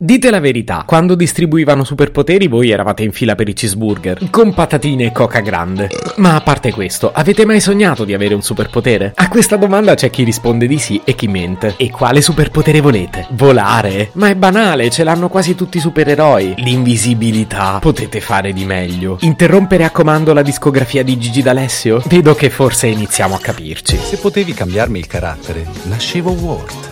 Dite la verità, quando distribuivano superpoteri voi eravate in fila per i cheeseburger, con patatine e coca grande. Ma a parte questo, avete mai sognato di avere un superpotere? A questa domanda c'è chi risponde di sì e chi mente. E quale superpotere volete? Volare? Ma è banale, ce l'hanno quasi tutti i supereroi. L'invisibilità, potete fare di meglio. Interrompere a comando la discografia di Gigi D'Alessio? Vedo che forse iniziamo a capirci. Se potevi cambiarmi il carattere, nascevo World.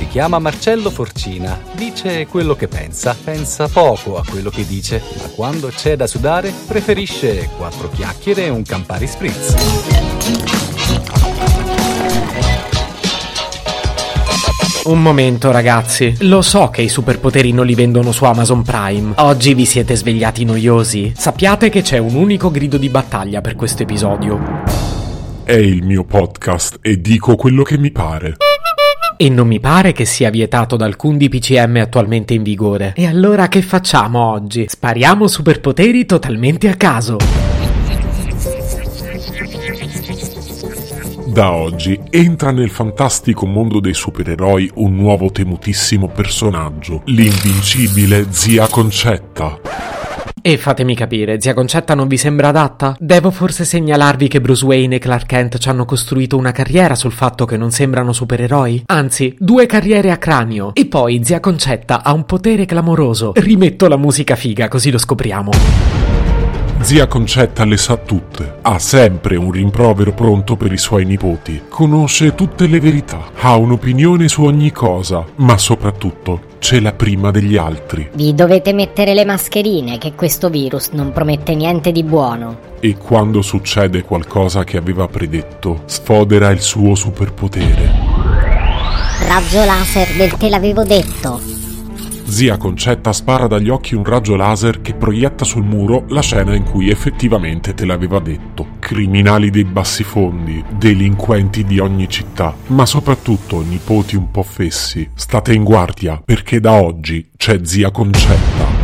Si chiama Marcello Forcina, dice quello che pensa, pensa poco a quello che dice, ma quando c'è da sudare preferisce 4 chiacchiere e un Campari Spritz. Un momento ragazzi, lo so che i superpoteri non li vendono su Amazon Prime. Oggi vi siete svegliati noiosi? Sappiate che c'è un unico grido di battaglia per questo episodio. È il mio podcast e dico quello che mi pare. E non mi pare che sia vietato da alcun DPCM attualmente in vigore. E allora che facciamo oggi? Spariamo superpoteri totalmente a caso. Da oggi entra nel fantastico mondo dei supereroi un nuovo temutissimo personaggio, l'invincibile Zia Concetta. E fatemi capire, Zia Concetta non vi sembra adatta? Devo forse segnalarvi che Bruce Wayne e Clark Kent ci hanno costruito una carriera sul fatto che non sembrano supereroi? Anzi, 2 carriere a cranio. E poi Zia Concetta ha un potere clamoroso. Rimetto la musica figa così lo scopriamo. Zia Concetta le sa tutte. Ha sempre un rimprovero pronto per i suoi nipoti. Conosce tutte le verità. Ha un'opinione su ogni cosa. Ma soprattutto c'è la prima degli altri. Vi dovete mettere le mascherine che questo virus non promette niente di buono. E quando succede qualcosa che aveva predetto, sfodera il suo superpotere. Raggio laser del te l'avevo detto. Zia Concetta spara dagli occhi un raggio laser che proietta sul muro la scena in cui effettivamente te l'aveva detto. Criminali dei bassifondi, delinquenti di ogni città, ma soprattutto nipoti un po' fessi, state in guardia perché da oggi c'è Zia Concetta.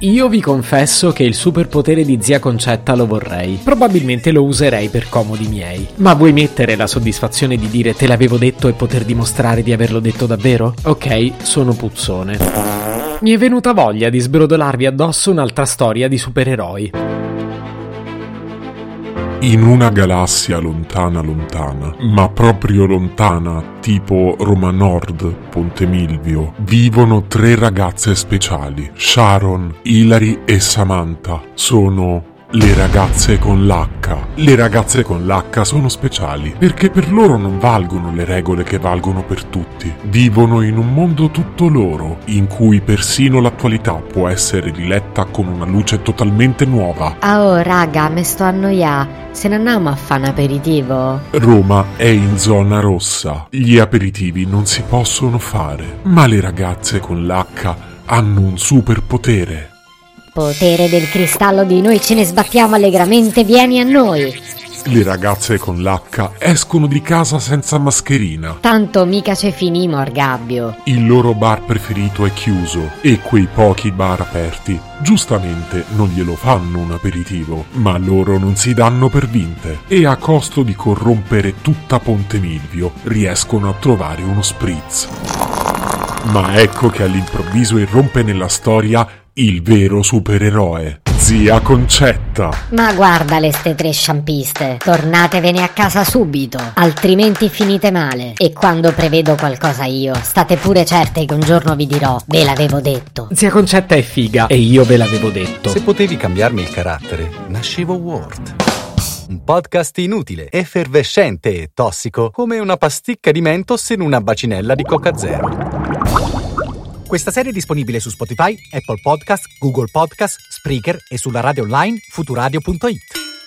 Io vi confesso che il superpotere di Zia Concetta lo vorrei. Probabilmente lo userei per comodi miei. Ma vuoi mettere la soddisfazione di dire te l'avevo detto e poter dimostrare di averlo detto davvero? Ok, sono puzzone. Mi è venuta voglia di sbrodolarvi addosso un'altra storia di supereroi. In una galassia lontana lontana, ma proprio lontana, tipo Roma Nord, Ponte Milvio, vivono 3 ragazze speciali. Sharon, Hilary e Samantha sono le ragazze con l'H. Le ragazze con l'H sono speciali perché per loro non valgono le regole che valgono per tutti. Vivono in un mondo tutto loro, in cui persino l'attualità può essere riletta con una luce totalmente nuova. Oh raga, me sto annoiando. Se ne andiamo a fare un aperitivo? Roma è in zona rossa. Gli aperitivi non si possono fare. Ma le ragazze con l'H hanno un superpotere. Potere del cristallo di noi ce ne sbattiamo allegramente, vieni a noi. Le ragazze con l'H escono di casa senza mascherina. Tanto mica ce finimo al gabbio. Il loro bar preferito è chiuso e quei pochi bar aperti giustamente non glielo fanno un aperitivo, ma loro non si danno per vinte e a costo di corrompere tutta Ponte Milvio riescono a trovare uno spritz. Ma ecco che all'improvviso irrompe nella storia il vero supereroe, Zia Concetta. Ma guarda le ste 3 sciampiste, tornatevene a casa subito, altrimenti finite male. E quando prevedo qualcosa io, state pure certe che un giorno vi dirò, ve l'avevo detto. Zia Concetta è figa e io ve l'avevo detto. Se potevi cambiarmi il carattere, nascevo World. Un podcast inutile, effervescente e tossico, come una pasticca di Mentos in una bacinella di Coca Zero. Questa serie è disponibile su Spotify, Apple Podcast, Google Podcast, Spreaker e sulla radio online Futuradio.it.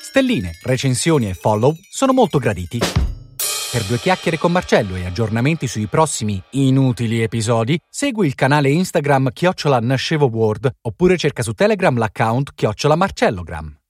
Stelline, recensioni e follow sono molto graditi. Per 2 chiacchiere con Marcello e aggiornamenti sui prossimi inutili episodi, segui il canale Instagram @NascevoWorld oppure cerca su Telegram l'account @Marcellogram.